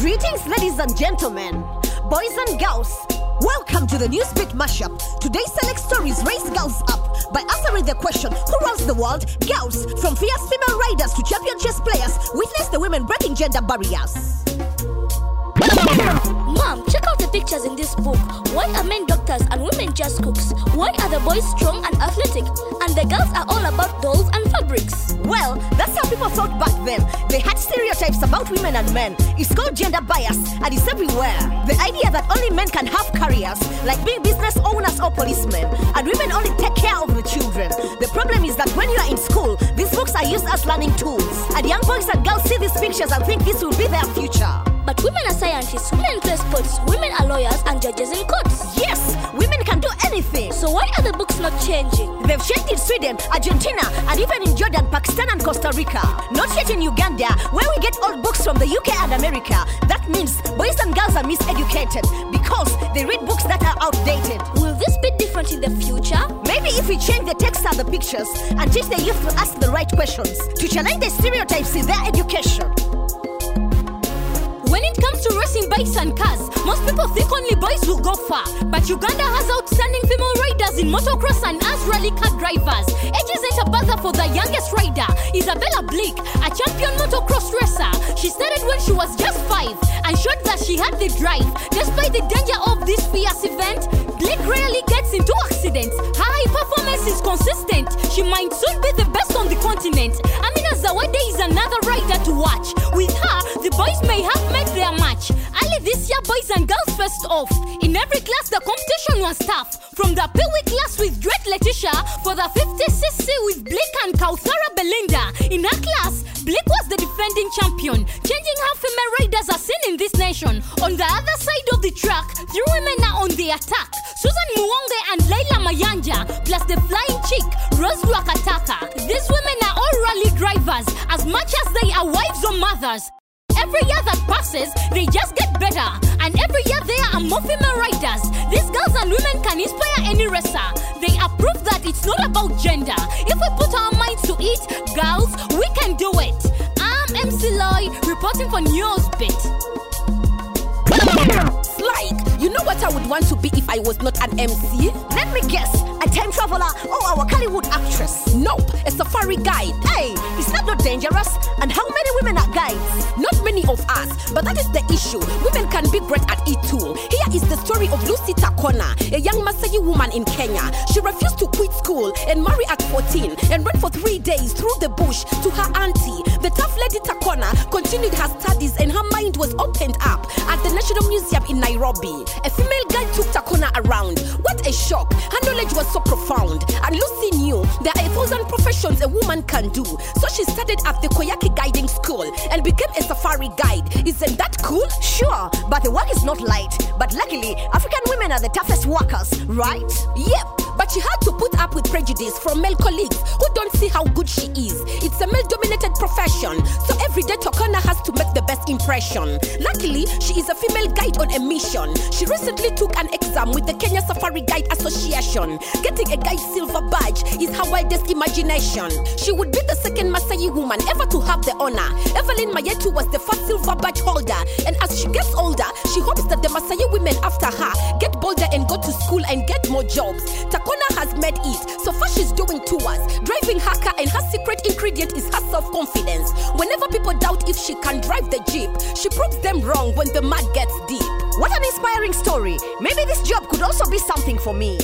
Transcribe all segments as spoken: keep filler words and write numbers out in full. Greetings, ladies and gentlemen, boys and girls. Welcome to the Newsbeat mashup. Today's select stories raise girls up by answering the question, who rules the world? Girls, from fierce female riders to champion chess players, witness the women breaking gender barriers. Mom, check out the pictures in this book. Why are men doctors and women just cooks? Why are the boys strong and athletic? And the girls are all about dolls and fabrics. Well, that's how people thought back then. They had stereotypes about women and men. It's called gender bias, and it's everywhere. The idea that only men can have careers, like being business owners or policemen, and women only take care of the children. The problem is that when you are in school, these books are used as learning tools, and young boys and girls see these pictures and think this will be their future. But women are scientists, women play sports, women are lawyers and judges in courts. Yes, women can do anything. So why are the books not changing? They've changed in Sweden, Argentina, and even in Jordan, Pakistan and Costa Rica. Not yet in Uganda, where we get old books from the U K and America. That means boys and girls are miseducated because they read books that are outdated. Will this be different in the future? Maybe if we change the text and the pictures and teach the youth to ask the right questions, to challenge the stereotypes in their education. When it comes to racing bikes and cars, most people think only boys will go far. But Uganda has outstanding female riders in motocross and as rally car drivers. Age isn't a bother for the youngest rider, Isabella Blick, a champion motocross racer. She started when she was just five and showed that she had the drive. Despite the danger of this fierce event, Blick rarely gets into accidents. Her high performance is consistent. She might soon be the best on the continent. Amina Zawade is another rider to watch. With her, the boys may have met their match. Early this year, boys and girls faced off. In every class, the competition was tough. From the P W class with Dread Letitia for the fifty c c with Blick and Kautara Belinda. In her class, Blick was the defending champion. Changing how female riders are seen in this nation. On the other side of the track, three women are on the attack. Susan Mwonga and Leila Mayanja, plus the flying chick, Rose Wakataka. These women are all rally drivers, as much as they are wives or mothers. Every year that passes, they just get better. And every year there are more female riders. These girls and women can inspire any racer. They are proof that it's not about gender. If we put our minds to it, girls, we can do it. I'm M C Loy, reporting for Newsbeat. Like, you know what I would want to be if I was not an M C? Let me guess, a time traveler or a Hollywood actress? Nope, a safari guide. Hey, is that not dangerous? And how many women are guides? Not many of us, but that is the issue. Women can be great at it too. Here is the story of Lucy Takona, a young Masayi woman in Kenya. She refused to quit school and marry at fourteen and ran for three days through the bush to her auntie. The tough lady Takona continued her studies and her mind was opened up at the National Museum in Nairobi. A female guide took Takona around. What a shock! Her knowledge was so profound. And Lucy knew there are a thousand professions a woman can do. So she studied at the Koyaki Guiding School and became a safari guide. Isn't that cool? Sure, but the work is not light. But luckily, African women are the toughest workers, right? Yep. But she had to put up with prejudice from male colleagues who don't see how good she is. It's a male-dominated profession, so every day Takona has to make the best impression. Luckily, she is a female guide on a mission. She recently took an exam with the Kenya Safari Guide Association. Getting a guide silver badge is her wildest imagination. She would be the second Maasai woman ever to have the honor. Evelyn Mayetu was the first silver badge holder, and as she gets older, she hopes that the Maasai women after her get bolder and go to school and get more jobs. Takona has made it, so far she's doing tours, driving her car, and her secret ingredient is her self-confidence. Whenever people doubt if she can drive the Jeep, she proves them wrong when the mud gets deep. What an inspiring story! Maybe this job could also be something for me.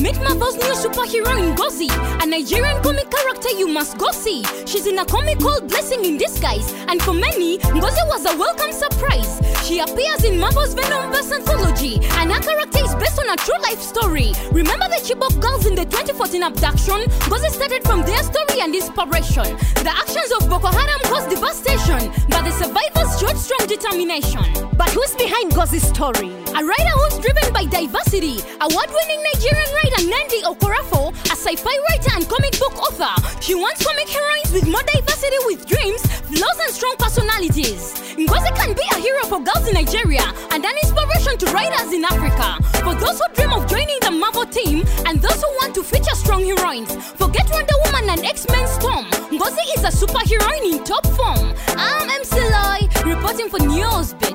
Meet Marvel's new superhero Ngozi, a Nigerian comic character you must go see. She's in a comic called Blessing in Disguise, and for many, Ngozi was a welcome surprise. She appears in Marvel's Venomverse Anthology, and her character is based on a true life story. Remember the Chibok girls in the twenty fourteen abduction? Ngozi started from their story and inspiration. The actions of Boko Haram caused devastation, but the survivors showed strong determination. But who's behind Ngozi's story? A writer who's driven by diversity, award-winning Nigerian writer Nandi Okorafor, a sci-fi writer and comic book author. She wants comic heroines with more diversity, with dreams, flaws and strong personalities. Ngozi can be a hero for girls in Nigeria and an inspiration to writers in Africa. For those who dream of joining the Marvel team and those who want to feature strong heroines. Forget Wonder Woman and X-Men Storm. Ngozi is a superheroine in top form. I'm M C Loy, reporting for Newsbeat.